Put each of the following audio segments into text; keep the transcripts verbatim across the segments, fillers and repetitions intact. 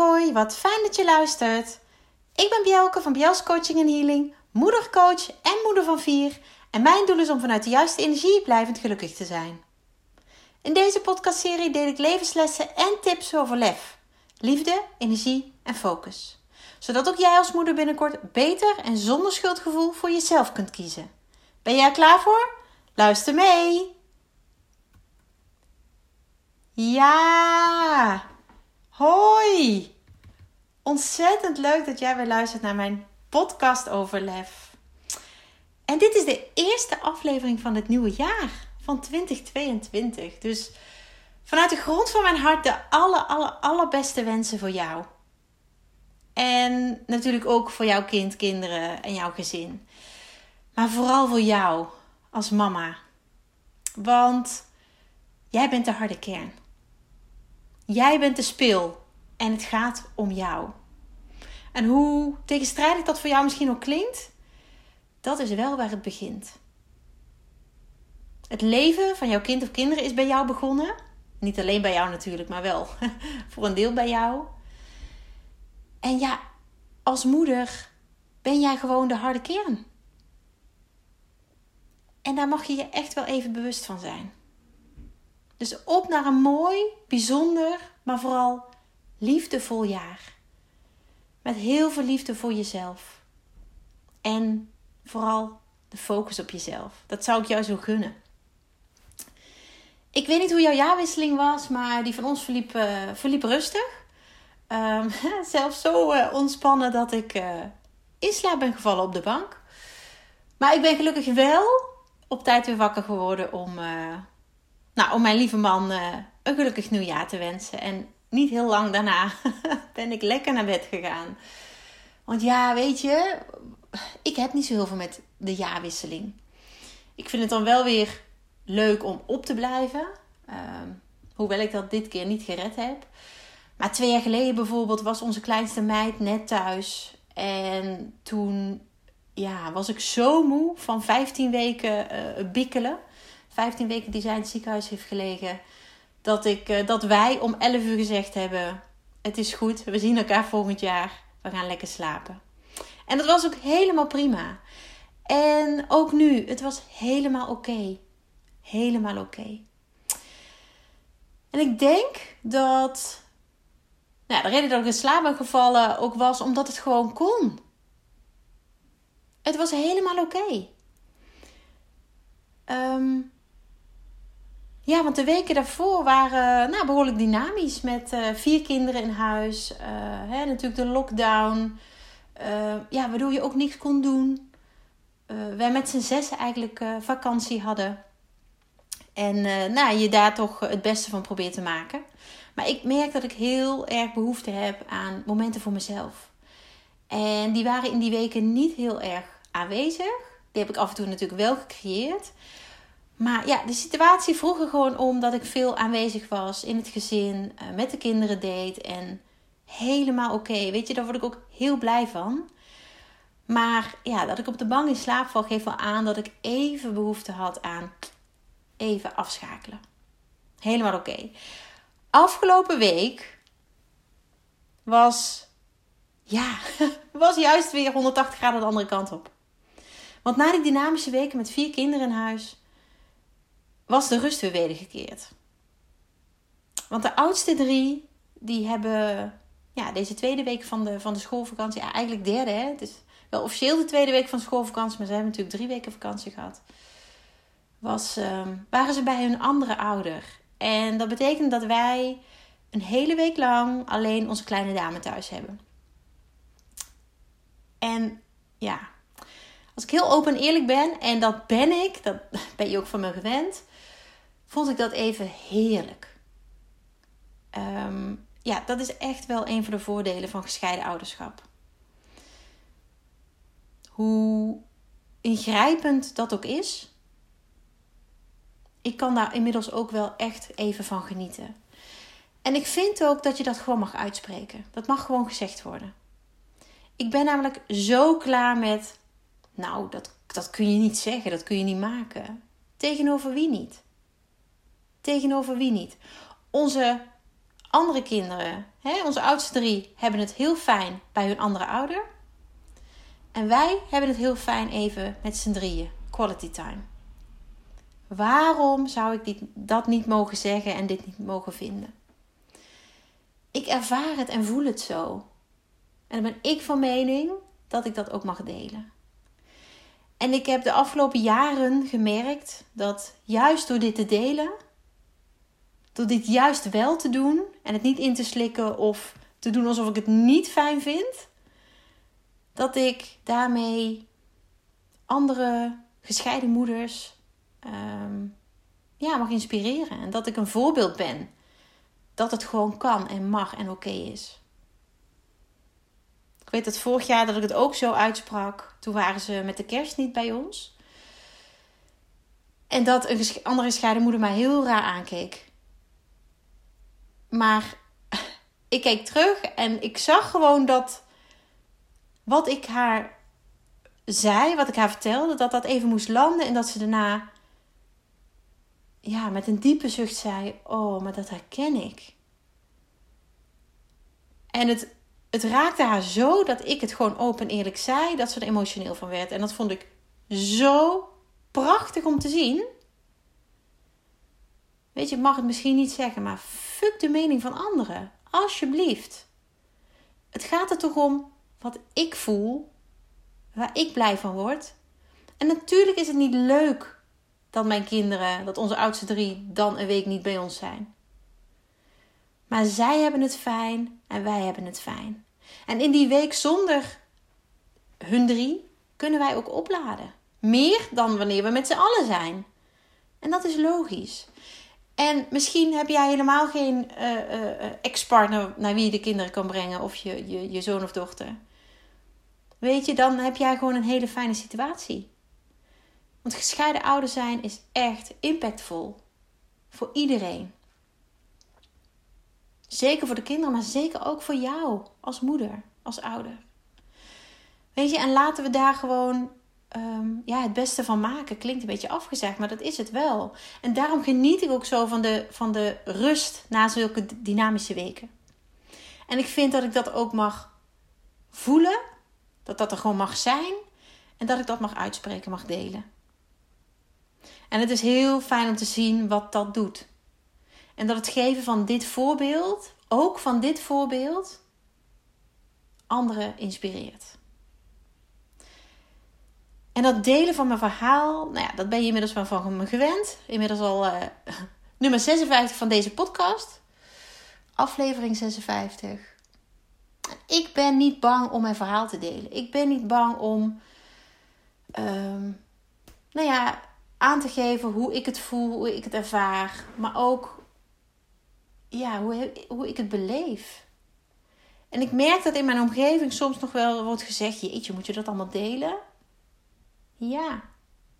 hoi, wat fijn dat je luistert. Ik ben Bjelke van Bjels Coaching en Healing, moedercoach en moeder van vier. En mijn doel is om vanuit de juiste energie blijvend gelukkig te zijn. In deze podcastserie deel ik levenslessen en tips over lef, liefde, energie en focus. Zodat ook jij als moeder binnenkort beter en zonder schuldgevoel voor jezelf kunt kiezen. Ben jij er klaar voor? Luister mee! Ja! Hoi! Ontzettend leuk dat jij weer luistert naar mijn podcast over lef. En dit is de eerste aflevering van het nieuwe jaar van twintig tweeëntwintig. Dus vanuit de grond van mijn hart de aller, aller, allerbeste wensen voor jou. En natuurlijk ook voor jouw kind, kinderen en jouw gezin. Maar vooral voor jou als mama. Want jij bent de harde kern. Jij bent de spil. En het gaat om jou. En hoe tegenstrijdig dat voor jou misschien ook klinkt, dat is wel waar het begint. Het leven van jouw kind of kinderen is bij jou begonnen. Niet alleen bij jou natuurlijk, maar wel voor een deel bij jou. En ja, als moeder ben jij gewoon de harde kern. En daar mag je je echt wel even bewust van zijn. Dus op naar een mooi, bijzonder, maar vooral liefdevol jaar. Met heel veel liefde voor jezelf. En vooral de focus op jezelf. Dat zou ik jou zo gunnen. Ik weet niet hoe jouw jaarwisseling was, maar die van ons verliep, uh, verliep rustig. Um, zelfs zo uh, ontspannen dat ik uh, in slaap ben gevallen op de bank. Maar ik ben gelukkig wel op tijd weer wakker geworden om, uh, nou, om mijn lieve man uh, een gelukkig nieuwjaar te wensen. En niet heel lang daarna ben ik lekker naar bed gegaan. Want ja, weet je, ik heb niet zo heel veel met de jaarwisseling. Ik vind het dan wel weer leuk om op te blijven. Uh, hoewel ik dat dit keer niet gered heb. Maar twee jaar geleden bijvoorbeeld was onze kleinste meid net thuis. En toen ja, was ik zo moe van vijftien weken uh, bikkelen. vijftien weken die zij in het ziekenhuis heeft gelegen. Dat, ik, dat wij om elf uur gezegd hebben, het is goed, we zien elkaar volgend jaar, we gaan lekker slapen. En dat was ook helemaal prima. En ook nu, het was helemaal oké. Okay. Helemaal oké. Okay. En ik denk dat nou, de reden dat ik in slaap ben gevallen ook was omdat het gewoon kon. Het was helemaal oké. Okay. Um, Ja, want de weken daarvoor waren nou, behoorlijk dynamisch. Met uh, vier kinderen in huis. Uh, hè, natuurlijk de lockdown. Uh, ja, waardoor je ook niks kon doen. Uh, wij met z'n zessen eigenlijk uh, vakantie hadden. En uh, nou, je daar toch het beste van probeert te maken. Maar ik merk dat ik heel erg behoefte heb aan momenten voor mezelf. En die waren in die weken niet heel erg aanwezig. Die heb ik af en toe natuurlijk wel gecreëerd. Maar ja, de situatie vroeg er gewoon om dat ik veel aanwezig was in het gezin, met de kinderen deed en helemaal oké. Okay. Weet je, daar word ik ook heel blij van. Maar ja, dat ik op de bank in slaap val geeft wel aan dat ik even behoefte had aan even afschakelen. Helemaal oké. Okay. Afgelopen week was, ja, was juist weer honderdtachtig graden de andere kant op. Want na die dynamische weken met vier kinderen in huis was de rust weer wedergekeerd. Want de oudste drie, die hebben ja, deze tweede week van de, van de schoolvakantie, ja, eigenlijk derde, hè? Het is wel officieel de tweede week van de schoolvakantie, maar ze hebben natuurlijk drie weken vakantie gehad. Was, um, waren ze bij hun andere ouder. En dat betekent dat wij een hele week lang alleen onze kleine dame thuis hebben. En ja, als ik heel open en eerlijk ben, en dat ben ik, dat ben je ook van me gewend, vond ik dat even heerlijk. Um, ja, dat is echt wel een van de voordelen van gescheiden ouderschap. Hoe ingrijpend dat ook is, ik kan daar inmiddels ook wel echt even van genieten. En ik vind ook dat je dat gewoon mag uitspreken. Dat mag gewoon gezegd worden. Ik ben namelijk zo klaar met, nou, dat, dat kun je niet zeggen, dat kun je niet maken. Tegenover wie niet? Tegenover wie niet? Onze andere kinderen, hè, onze oudste drie, hebben het heel fijn bij hun andere ouder. En wij hebben het heel fijn even met z'n drieën. Quality time. Waarom zou ik dit, dat niet mogen zeggen en dit niet mogen vinden? Ik ervaar het en voel het zo. En dan ben ik van mening dat ik dat ook mag delen. En ik heb de afgelopen jaren gemerkt dat juist door dit te delen, door dit juist wel te doen en het niet in te slikken of te doen alsof ik het niet fijn vind, dat ik daarmee andere gescheiden moeders um, ja, mag inspireren. En dat ik een voorbeeld ben. Dat het gewoon kan en mag en oké is. Ik weet dat vorig jaar dat ik het ook zo uitsprak. Toen waren ze met de kerst niet bij ons. En dat een andere gescheiden moeder mij heel raar aankeek. Maar ik keek terug en ik zag gewoon dat wat ik haar zei, wat ik haar vertelde, dat dat even moest landen. En dat ze daarna ja, met een diepe zucht zei, oh, maar dat herken ik. En het, het raakte haar zo dat ik het gewoon open en eerlijk zei, dat ze er emotioneel van werd. En dat vond ik zo prachtig om te zien. Weet je, ik mag het misschien niet zeggen, maar fuck de mening van anderen. Alsjeblieft. Het gaat er toch om wat ik voel, waar ik blij van word. En natuurlijk is het niet leuk dat mijn kinderen, dat onze oudste drie, dan een week niet bij ons zijn. Maar zij hebben het fijn en wij hebben het fijn. En in die week zonder hun drie kunnen wij ook opladen. Meer dan wanneer we met z'n allen zijn. En dat is logisch. En misschien heb jij helemaal geen uh, uh, ex-partner naar wie je de kinderen kan brengen. Of je, je, je zoon of dochter. Weet je, dan heb jij gewoon een hele fijne situatie. Want gescheiden ouder zijn is echt impactvol. Voor iedereen. Zeker voor de kinderen, maar zeker ook voor jou. Als moeder, als ouder. Weet je, en laten we daar gewoon um, ja, het beste van maken. Klinkt een beetje afgezaagd, maar dat is het wel. En daarom geniet ik ook zo van de, van de rust na zulke dynamische weken. En ik vind dat ik dat ook mag voelen. Dat dat er gewoon mag zijn. En dat ik dat mag uitspreken, mag delen. En het is heel fijn om te zien wat dat doet. En dat het geven van dit voorbeeld, ook van dit voorbeeld, anderen inspireert. En dat delen van mijn verhaal, nou ja, dat ben je inmiddels wel van me gewend. Inmiddels al uh, nummer zesenvijftig van deze podcast. Aflevering zesenvijftig. Ik ben niet bang om mijn verhaal te delen. Ik ben niet bang om Um, nou ja, aan te geven hoe ik het voel, hoe ik het ervaar, maar ook ja, hoe, hoe ik het beleef. En ik merk dat in mijn omgeving soms nog wel wordt gezegd, jeetje, moet je dat allemaal delen? Ja,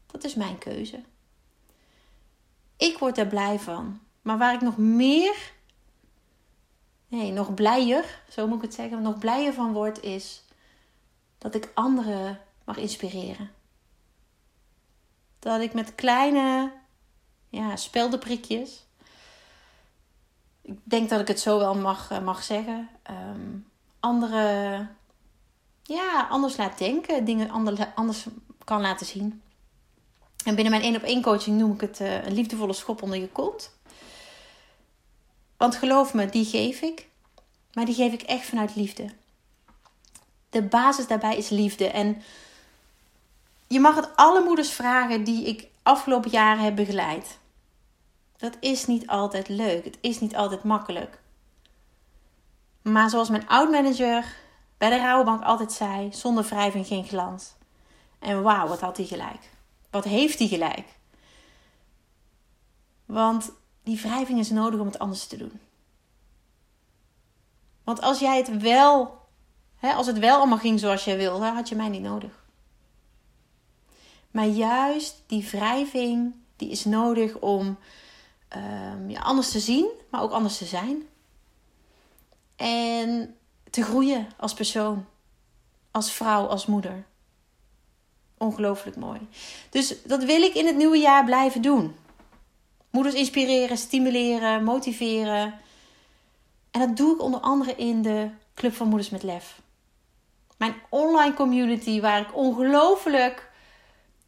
dat is mijn keuze. Ik word daar blij van. Maar waar ik nog meer, nee, nog blijer, zo moet ik het zeggen, nog blijer van word is dat ik anderen mag inspireren. Dat ik met kleine ja, speldenprikjes, ik denk dat ik het zo wel mag, mag zeggen, um, anderen ja, anders laat denken, dingen anders kan laten zien. En binnen mijn één op één coaching noem ik het uh, een liefdevolle schop onder je kont. Want geloof me, die geef ik. Maar die geef ik echt vanuit liefde. De basis daarbij is liefde. En je mag het alle moeders vragen die ik afgelopen jaren heb begeleid. Dat is niet altijd leuk. Het is niet altijd makkelijk. Maar zoals mijn oud-manager bij de Rabobank altijd zei, zonder wrijving geen glans. En wauw, wat had hij gelijk. Wat heeft hij gelijk. Want die wrijving is nodig om het anders te doen. Want als jij het wel, hè, als het wel allemaal ging zoals jij wilde, had je mij niet nodig. Maar juist die wrijving, die is nodig om um, ja, anders te zien, maar ook anders te zijn. En te groeien als persoon, als vrouw, als moeder. Ongelooflijk mooi. Dus dat wil ik in het nieuwe jaar blijven doen. Moeders inspireren, stimuleren, motiveren. En dat doe ik onder andere in de Club van Moeders met Lef. Mijn online community waar ik ongelooflijk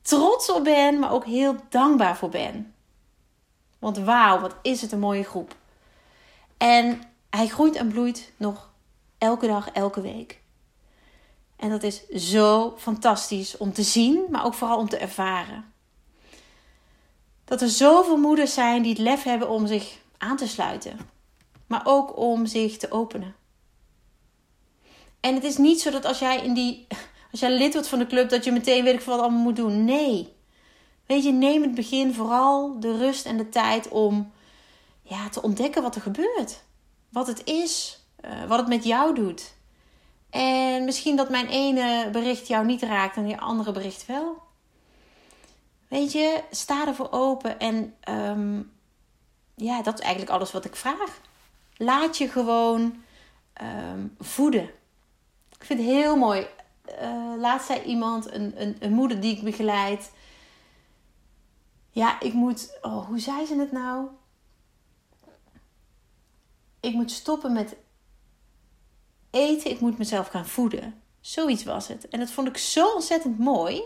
trots op ben, maar ook heel dankbaar voor ben. Want wauw, wat is het een mooie groep. En hij groeit en bloeit nog elke dag, elke week. En dat is zo fantastisch om te zien, maar ook vooral om te ervaren. Dat er zoveel moeders zijn die het lef hebben om zich aan te sluiten. Maar ook om zich te openen. En het is niet zo dat als jij, in die, als jij lid wordt van de club, dat je meteen weet ik wat allemaal moet doen. Nee. Weet je, neem het begin vooral de rust en de tijd om ja, te ontdekken wat er gebeurt. Wat het is. Wat het met jou doet. En misschien dat mijn ene bericht jou niet raakt en je andere bericht wel. Weet je, sta ervoor open. En um, ja, dat is eigenlijk alles wat ik vraag. Laat je gewoon um, voeden. Ik vind het heel mooi. Uh, laatst zei iemand, een, een, een moeder die ik begeleid. Ja, ik moet... Oh, hoe zei ze het nou? Ik moet stoppen met eten. Ik moet mezelf gaan voeden. Zoiets was het. En dat vond ik zo ontzettend mooi.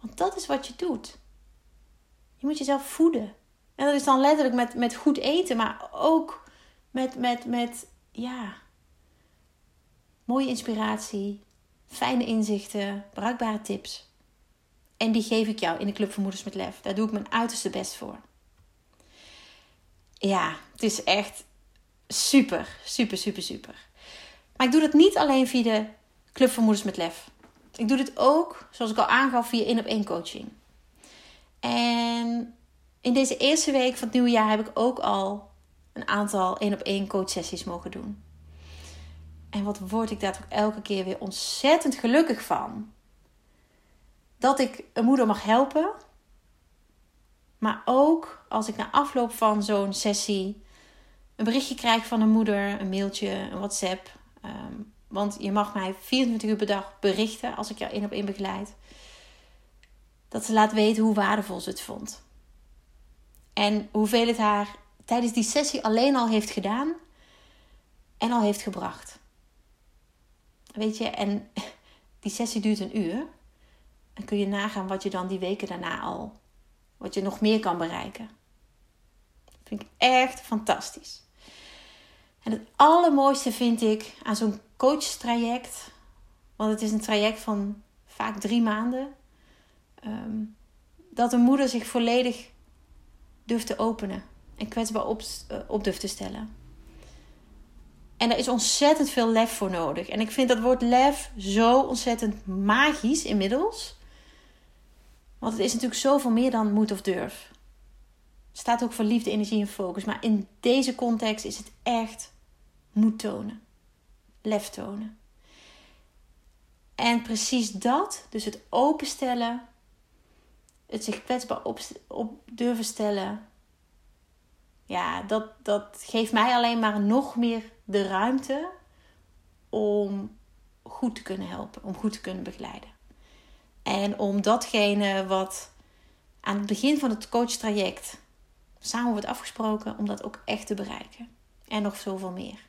Want dat is wat je doet. Je moet jezelf voeden. En dat is dan letterlijk met, met goed eten. Maar ook met, met, met ja, mooie inspiratie. Fijne inzichten. Bruikbare tips. En die geef ik jou in de Club van Moeders met Lef. Daar doe ik mijn uiterste best voor. Ja, het is echt super, super, super, super. Maar ik doe dat niet alleen via de Club van Moeders met Lef. Ik doe dit ook, zoals ik al aangaf, via één op één coaching. En in deze eerste week van het nieuwe jaar heb ik ook al een aantal één op één coachsessies mogen doen. En wat word ik daar toch elke keer weer ontzettend gelukkig van. Dat ik een moeder mag helpen. Maar ook als ik na afloop van zo'n sessie een berichtje krijg van een moeder, een mailtje, een WhatsApp. Um, want je mag mij vierentwintig uur per dag berichten als ik jou één op één begeleid. Dat ze laat weten hoe waardevol ze het vond. En hoeveel het haar tijdens die sessie alleen al heeft gedaan. En al heeft gebracht. Weet je, en die sessie duurt een uur. En kun je nagaan wat je dan die weken daarna al, wat je nog meer kan bereiken. Dat vind ik echt fantastisch. En het allermooiste vind ik aan zo'n coachtraject, want het is een traject van vaak drie maanden, um, dat een moeder zich volledig durft te openen en kwetsbaar op, uh, op durft te stellen. En daar is ontzettend veel lef voor nodig. En ik vind dat woord lef zo ontzettend magisch inmiddels. Want het is natuurlijk zoveel meer dan moed of durf. Het staat ook voor liefde, energie en focus. Maar in deze context is het echt moed tonen. Lef tonen. En precies dat, dus het openstellen. Het zich kwetsbaar op, op durven stellen. Ja, dat, dat geeft mij alleen maar nog meer de ruimte om goed te kunnen helpen. Om goed te kunnen begeleiden. En om datgene wat aan het begin van het coachtraject samen wordt afgesproken, om dat ook echt te bereiken. En nog zoveel meer.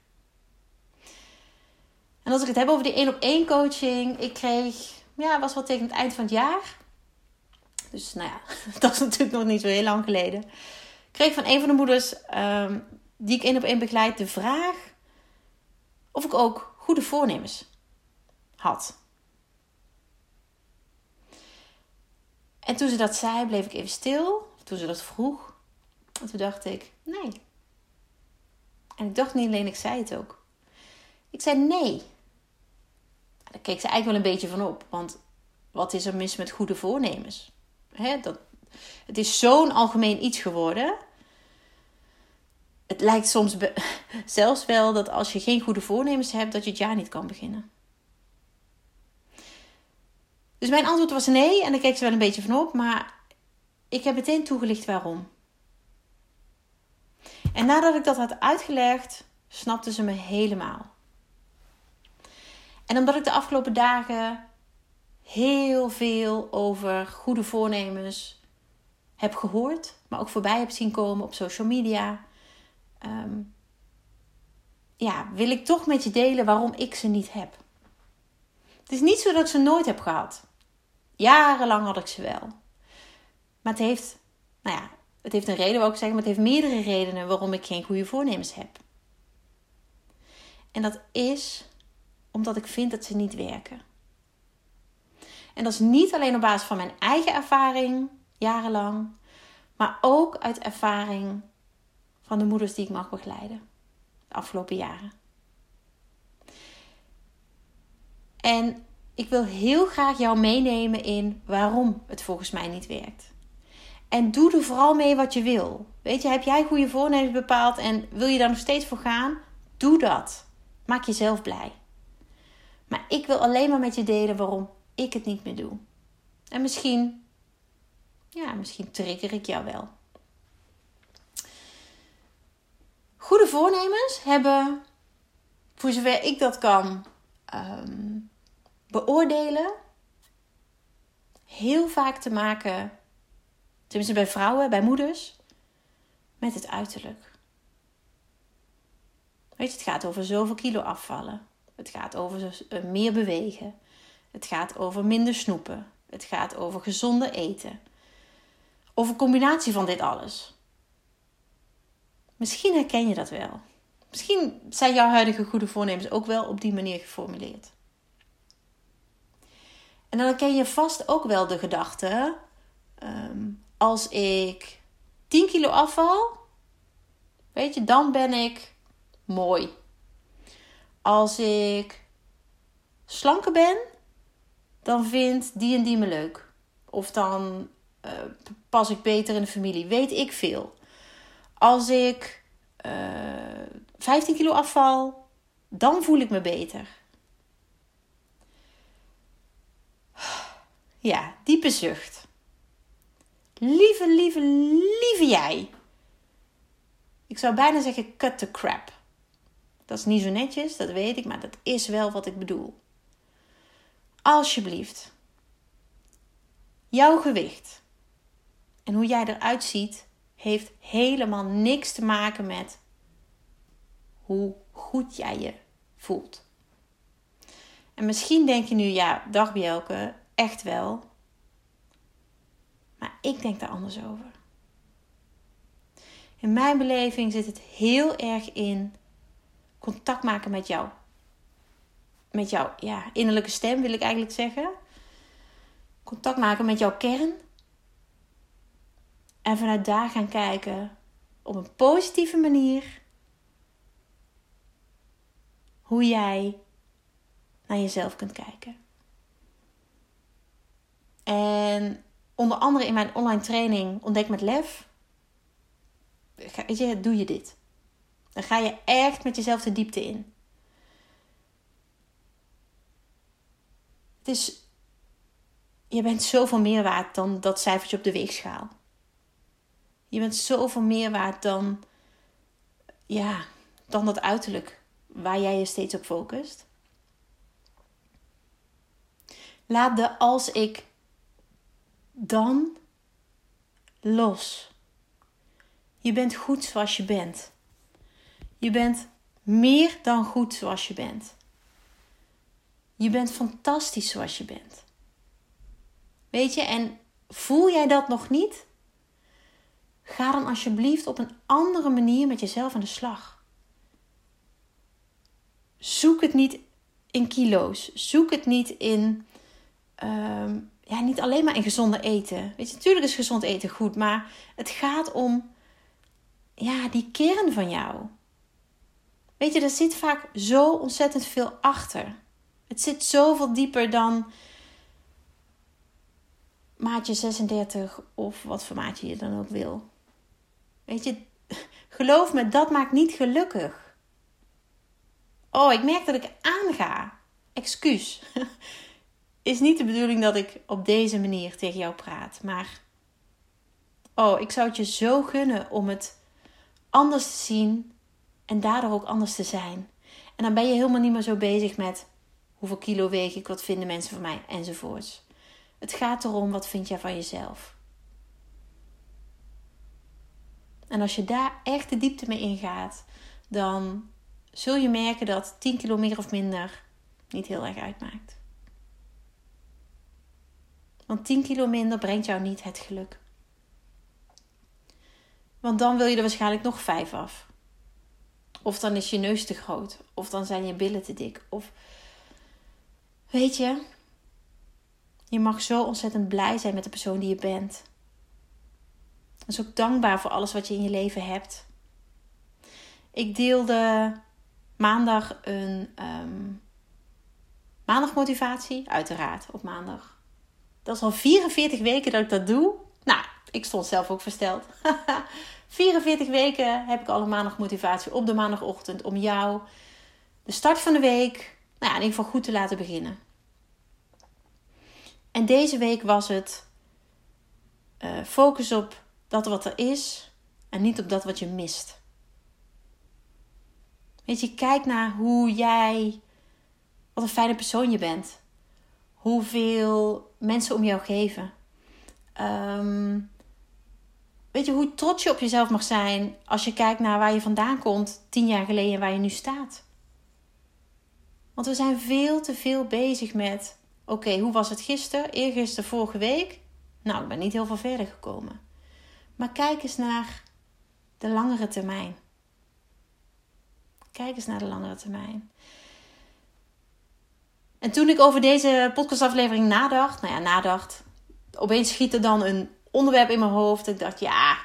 En als ik het heb over die één op één coaching. Ik kreeg, ja, was wel tegen het eind van het jaar. Dus nou ja, dat is natuurlijk nog niet zo heel lang geleden. Ik kreeg van een van de moeders um, die ik één op één begeleid de vraag of ik ook goede voornemens had. En toen ze dat zei, bleef ik even stil. Toen ze dat vroeg. En toen dacht ik, nee. En ik dacht niet alleen, ik zei het ook. Ik zei nee. Daar keek ze eigenlijk wel een beetje van op. Want wat is er mis met goede voornemens? He, dat, het is zo'n algemeen iets geworden. Het lijkt soms be- zelfs wel dat als je geen goede voornemens hebt, dat je het jaar niet kan beginnen. Dus mijn antwoord was nee. En daar keek ze wel een beetje van op. Maar ik heb meteen toegelicht waarom. En nadat ik dat had uitgelegd, snapte ze me helemaal. En omdat ik de afgelopen dagen heel veel over goede voornemens heb gehoord, maar ook voorbij heb zien komen op social media, um, ja, wil ik toch met je delen waarom ik ze niet heb. Het is niet zo dat ik ze nooit heb gehad. Jarenlang had ik ze wel. Maar het heeft, nou ja, het heeft een reden, wou ik zeggen, maar het heeft meerdere redenen waarom ik geen goede voornemens heb. En dat is omdat ik vind dat ze niet werken. En dat is niet alleen op basis van mijn eigen ervaring, jarenlang, maar ook uit ervaring van de moeders die ik mag begeleiden de afgelopen jaren. En ik wil heel graag jou meenemen in waarom het volgens mij niet werkt. En doe er vooral mee wat je wil. Weet je, heb jij goede voornemens bepaald en wil je daar nog steeds voor gaan? Doe dat. Maak jezelf blij. Maar ik wil alleen maar met je delen waarom ik het niet meer doe. En misschien, ja, misschien trigger ik jou wel. Goede voornemens hebben, voor zover ik dat kan um, beoordelen, heel vaak te maken, tenminste bij vrouwen, bij moeders, met het uiterlijk. Weet je, het gaat over zoveel kilo afvallen. Het gaat over meer bewegen. Het gaat over minder snoepen. Het gaat over gezonder eten. Of een combinatie van dit alles. Misschien herken je dat wel. Misschien zijn jouw huidige goede voornemens ook wel op die manier geformuleerd. En dan herken je vast ook wel de gedachte: um, als ik tien kilo afval, weet je, dan ben ik mooi. Als ik slanker ben, dan vindt die en die me leuk. Of dan uh, pas ik beter in de familie. Weet ik veel. Als ik uh, vijftien kilo afval, dan voel ik me beter. Ja, diepe zucht. Lieve, lieve, lieve jij. Ik zou bijna zeggen cut the crap. Dat is niet zo netjes, dat weet ik, maar dat is wel wat ik bedoel. Alsjeblieft. Jouw gewicht en hoe jij eruit ziet heeft helemaal niks te maken met hoe goed jij je voelt. En misschien denk je nu, ja, dag Bjelke, echt wel. Maar ik denk daar anders over. In mijn beleving zit het heel erg in contact maken met jou. Met jouw ja, innerlijke stem wil ik eigenlijk zeggen. Contact maken met jouw kern. En vanuit daar gaan kijken op een positieve manier hoe jij naar jezelf kunt kijken. En onder andere in mijn online training Ontdek met Lef, weet je, doe je dit. Dan ga je echt met jezelf de diepte in. Het is, je bent zoveel meer waard dan dat cijfertje op de weegschaal. Je bent zoveel meer waard dan, ja, dan dat uiterlijk waar jij je steeds op focust. Laat de als ik dan los. Je bent goed zoals je bent. Je bent meer dan goed zoals je bent. Je bent fantastisch zoals je bent. Weet je, en voel jij dat nog niet? Ga dan alsjeblieft op een andere manier met jezelf aan de slag. Zoek het niet in kilo's. Zoek het niet in, um, ja, niet alleen maar in gezonder eten. Weet je, natuurlijk is gezond eten goed, maar het gaat om, ja, die kern van jou. Weet je, daar zit vaak zo ontzettend veel achter. Het zit zoveel dieper dan maatje zesendertig of wat voor maatje je dan ook wil. Weet je, geloof me, dat maakt niet gelukkig. Oh, ik merk dat ik aanga. Excuus. Is niet de bedoeling dat ik op deze manier tegen jou praat. Maar, oh, ik zou het je zo gunnen om het anders te zien en daardoor ook anders te zijn. En dan ben je helemaal niet meer zo bezig met hoeveel kilo weeg ik, wat vinden mensen van mij, enzovoorts. Het gaat erom, wat vind jij van jezelf? En als je daar echt de diepte mee ingaat, dan zul je merken dat tien kilo meer of minder niet heel erg uitmaakt. Want tien kilo minder brengt jou niet het geluk. Want dan wil je er waarschijnlijk nog vijf af. Of dan is je neus te groot. Of dan zijn je billen te dik. Of weet je, je mag zo ontzettend blij zijn met de persoon die je bent. Dus ook dankbaar voor alles wat je in je leven hebt. Ik deelde maandag een um, maandagmotivatie, uiteraard op maandag. Dat is al vierenveertig weken dat ik dat doe. Nou, ik stond zelf ook versteld. vierenveertig weken heb ik al een maandagmotivatie op de maandagochtend om jou de start van de week, nou ja, in ieder geval goed te laten beginnen. En deze week was het uh, focus op dat wat er is en niet op dat wat je mist. Weet je, kijk naar hoe jij, wat een fijne persoon je bent. Hoeveel mensen om jou geven. Um, weet je, hoe trots je op jezelf mag zijn als je kijkt naar waar je vandaan komt tien jaar geleden en waar je nu staat. Want we zijn veel te veel bezig met, oké, okay, hoe was het gisteren, eergisteren, vorige week? Nou, ik ben niet heel veel verder gekomen. Maar kijk eens naar de langere termijn. Kijk eens naar de langere termijn. En toen ik over deze podcastaflevering nadacht... Nou ja, nadacht... Opeens schiet er dan een onderwerp in mijn hoofd. Ik dacht, ja...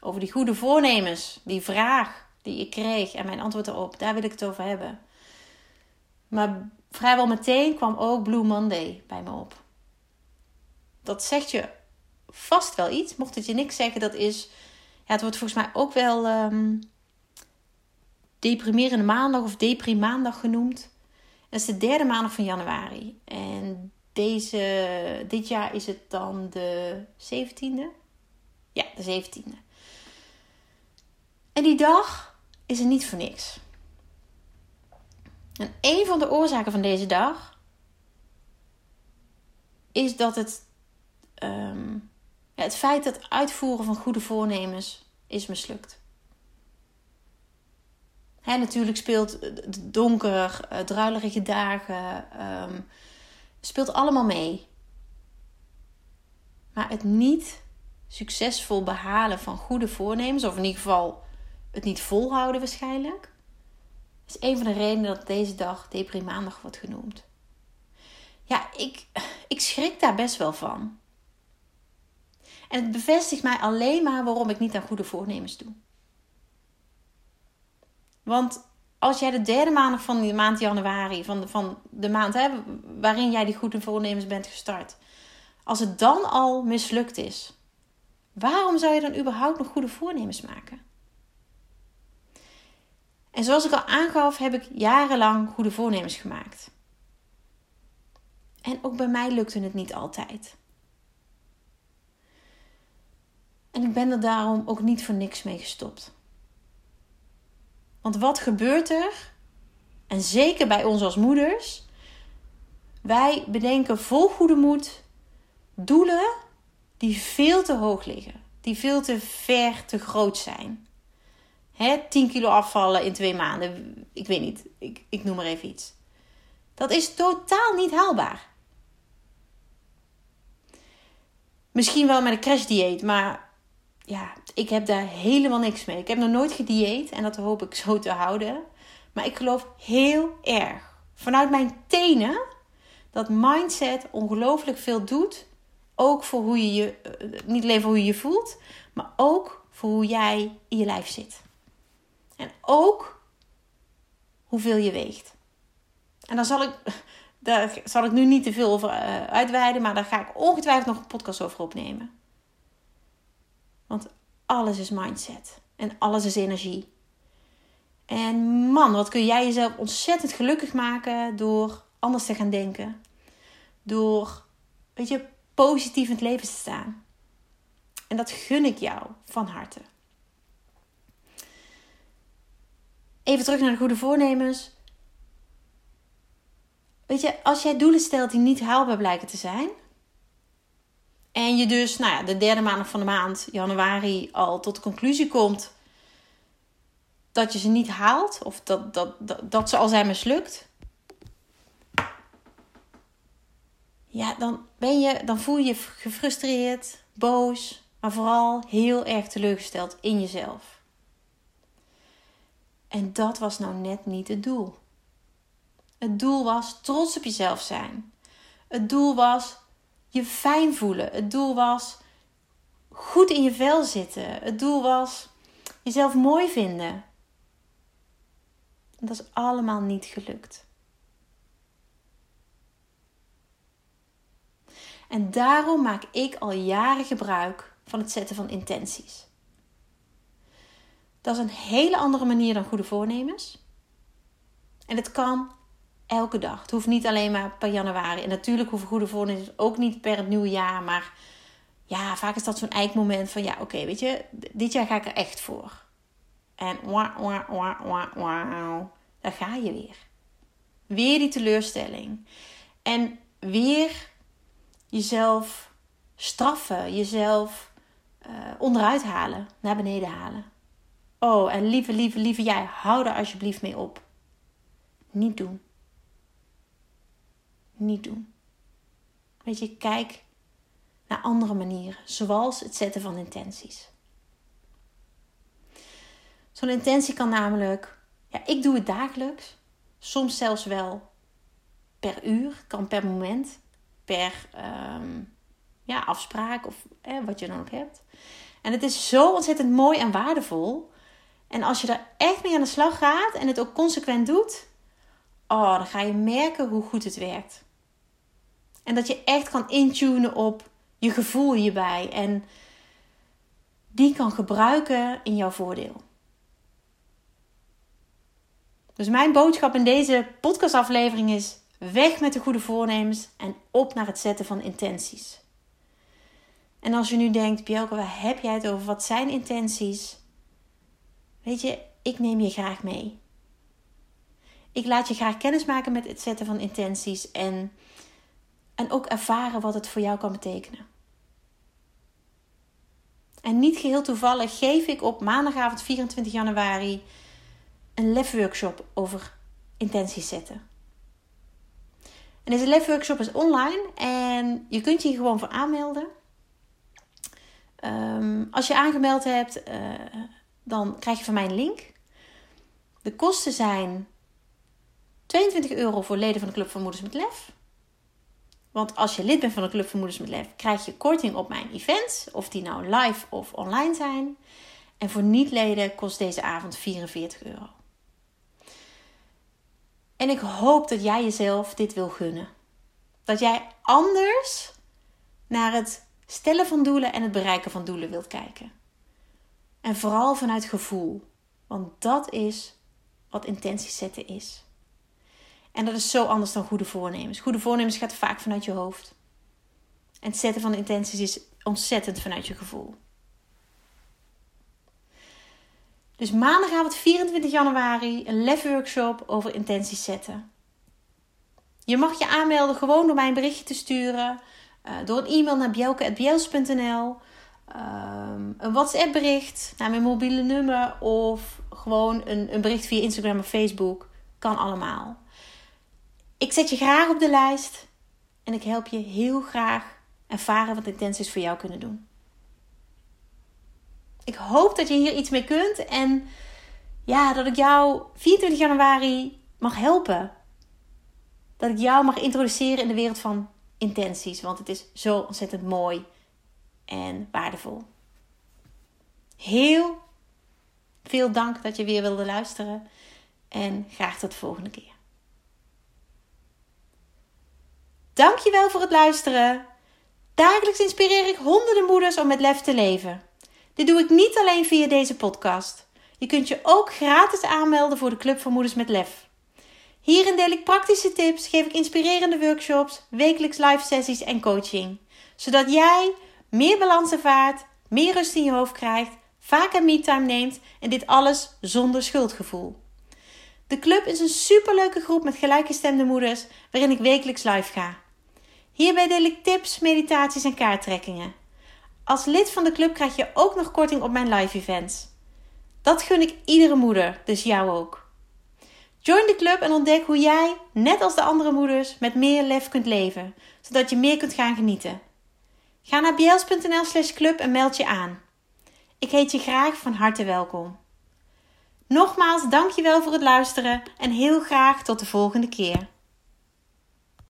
Over die goede voornemens. Die vraag die ik kreeg en mijn antwoord erop. Daar wil ik het over hebben. Maar vrijwel meteen kwam ook Blue Monday bij me op. Dat zegt je vast wel iets. Mocht het je niks zeggen, dat is... Ja, het wordt volgens mij ook wel... Um, deprimerende maandag of deprimaandag genoemd. Dat is de derde maandag van januari. En deze, dit jaar is het dan de zeventiende. Ja, de zeventiende. En die dag is er niet voor niks. En een van de oorzaken van deze dag is dat het, um, ja, het feit dat uitvoeren van goede voornemens is mislukt. He, natuurlijk speelt donker, druilerige dagen, um, speelt allemaal mee. Maar het niet succesvol behalen van goede voornemens, of in ieder geval het niet volhouden waarschijnlijk, is een van de redenen dat deze dag deprimaandag wordt genoemd. Ja, ik, ik schrik daar best wel van. En het bevestigt mij alleen maar waarom ik niet aan goede voornemens doe. Want als jij de derde maandag van de maand januari, van de, van de maand hè, waarin jij die goede voornemens bent gestart. Als het dan al mislukt is, waarom zou je dan überhaupt nog goede voornemens maken? En zoals ik al aangaf, heb ik jarenlang goede voornemens gemaakt. En ook bij mij lukte het niet altijd. En ik ben er daarom ook niet voor niks mee gestopt. Want wat gebeurt er? En zeker bij ons als moeders. Wij bedenken vol goede moed doelen die veel te hoog liggen. Die veel te ver te groot zijn. Hè, tien kilo afvallen in twee maanden. Ik weet niet. Ik, ik noem maar even iets. Dat is totaal niet haalbaar. Misschien wel met een crashdieet, maar... Ja, ik heb daar helemaal niks mee. Ik heb nog nooit gedieet en dat hoop ik zo te houden. Maar ik geloof heel erg, vanuit mijn tenen, dat mindset ongelooflijk veel doet. Ook voor hoe je je, niet alleen voor hoe je je voelt, maar ook voor hoe jij in je lijf zit. En ook hoeveel je weegt. En daar zal ik, daar zal ik nu niet te veel over uitweiden, maar daar ga ik ongetwijfeld nog een podcast over opnemen. Want alles is mindset. En alles is energie. En man, wat kun jij jezelf ontzettend gelukkig maken door anders te gaan denken. Door, weet je, positief in het leven te staan. En dat gun ik jou van harte. Even terug naar de goede voornemens. Weet je, als jij doelen stelt die niet haalbaar blijken te zijn... En je dus nou ja, de derde maandag van de maand, januari, al tot de conclusie komt. dat je ze niet haalt of dat, dat, dat, dat ze al zijn mislukt, ja, dan, ben je, dan voel je je gefrustreerd, boos, maar vooral heel erg teleurgesteld in jezelf. En dat was nou net niet het doel. Het doel was trots op jezelf zijn. Het doel was je fijn voelen. Het doel was goed in je vel zitten. Het doel was jezelf mooi vinden. En dat is allemaal niet gelukt. En daarom maak ik al jaren gebruik van het zetten van intenties. Dat is een hele andere manier dan goede voornemens. En het kan elke dag. Het hoeft niet alleen maar per januari. En natuurlijk hoeven goede voornemens ook niet per het nieuwe jaar. Maar ja, vaak is dat zo'n eikmoment van ja, oké, okay, weet je, dit jaar ga ik er echt voor. En wauw, wauw, wauw, wauw, wauw. Daar ga je weer. Weer die teleurstelling. En weer jezelf straffen. Jezelf uh, onderuit halen. Naar beneden halen. Oh, en lieve, lieve, lieve jij, hou daar alsjeblieft mee op. Niet doen. Niet doen. Weet je, kijk naar andere manieren. Zoals het zetten van intenties. Zo'n intentie kan namelijk... Ja, ik doe het dagelijks. Soms zelfs wel per uur. Kan per moment. Per um, ja, afspraak of eh, wat je dan ook hebt. En het is zo ontzettend mooi en waardevol... En als je er echt mee aan de slag gaat en het ook consequent doet, oh, dan ga je merken hoe goed het werkt. En dat je echt kan intunen op je gevoel hierbij. En die kan gebruiken in jouw voordeel. Dus mijn boodschap in deze podcastaflevering is: weg met de goede voornemens en op naar het zetten van intenties. En als je nu denkt, Bjelke, waar heb jij het over? Wat zijn intenties? Weet je, ik neem je graag mee. Ik laat je graag kennismaken met het zetten van intenties. En, en ook ervaren wat het voor jou kan betekenen. En niet geheel toevallig geef ik op maandagavond vierentwintig januari... een Lef-workshop over intenties zetten. En deze Lef-workshop is online. En je kunt je hier gewoon voor aanmelden. Um, als je aangemeld hebt... Uh, Dan krijg je van mij een link. De kosten zijn tweeëntwintig euro voor leden van de Club van Moeders met Lef. Want als je lid bent van de Club van Moeders met Lef, krijg je korting op mijn events. Of die nou live of online zijn. En voor niet-leden kost deze avond vierenveertig euro. En ik hoop dat jij jezelf dit wil gunnen. Dat jij anders naar het stellen van doelen en het bereiken van doelen wilt kijken. En vooral vanuit gevoel. Want dat is wat intenties zetten is. En dat is zo anders dan goede voornemens. Goede voornemens gaat vaak vanuit je hoofd. En het zetten van intenties is ontzettend vanuit je gevoel. Dus maandagavond vierentwintig januari. Een Lef-workshop over intenties zetten. Je mag je aanmelden gewoon door mij een berichtje te sturen. Door een e-mail naar bjelke at bjels punt n l. Um, een WhatsApp bericht naar mijn mobiele nummer of gewoon een, een bericht via Instagram of Facebook. Kan allemaal. Ik zet je graag op de lijst en ik help je heel graag ervaren wat intenties voor jou kunnen doen. Ik hoop dat je hier iets mee kunt en ja, dat ik jou vierentwintig januari mag helpen. Dat ik jou mag introduceren in de wereld van intenties, want het is zo ontzettend mooi. En waardevol. Heel veel dank dat je weer wilde luisteren. En graag tot de volgende keer. Dankjewel voor het luisteren. Dagelijks inspireer ik honderden moeders om met lef te leven. Dit doe ik niet alleen via deze podcast. Je kunt je ook gratis aanmelden voor de Club van Moeders met Lef. Hierin deel ik praktische tips, geef ik inspirerende workshops, wekelijks live sessies en coaching. Zodat jij... meer balans ervaart, meer rust in je hoofd krijgt, vaker me-time neemt en dit alles zonder schuldgevoel. De club is een superleuke groep met gelijkgestemde moeders waarin ik wekelijks live ga. Hierbij deel ik tips, meditaties en kaarttrekkingen. Als lid van de club krijg je ook nog korting op mijn live events. Dat gun ik iedere moeder, dus jou ook. Join de club en ontdek hoe jij, net als de andere moeders, met meer lef kunt leven, zodat je meer kunt gaan genieten. Ga naar bjels punt n l slash club en meld je aan. Ik heet je graag van harte welkom. Nogmaals, dankjewel voor het luisteren en heel graag tot de volgende keer.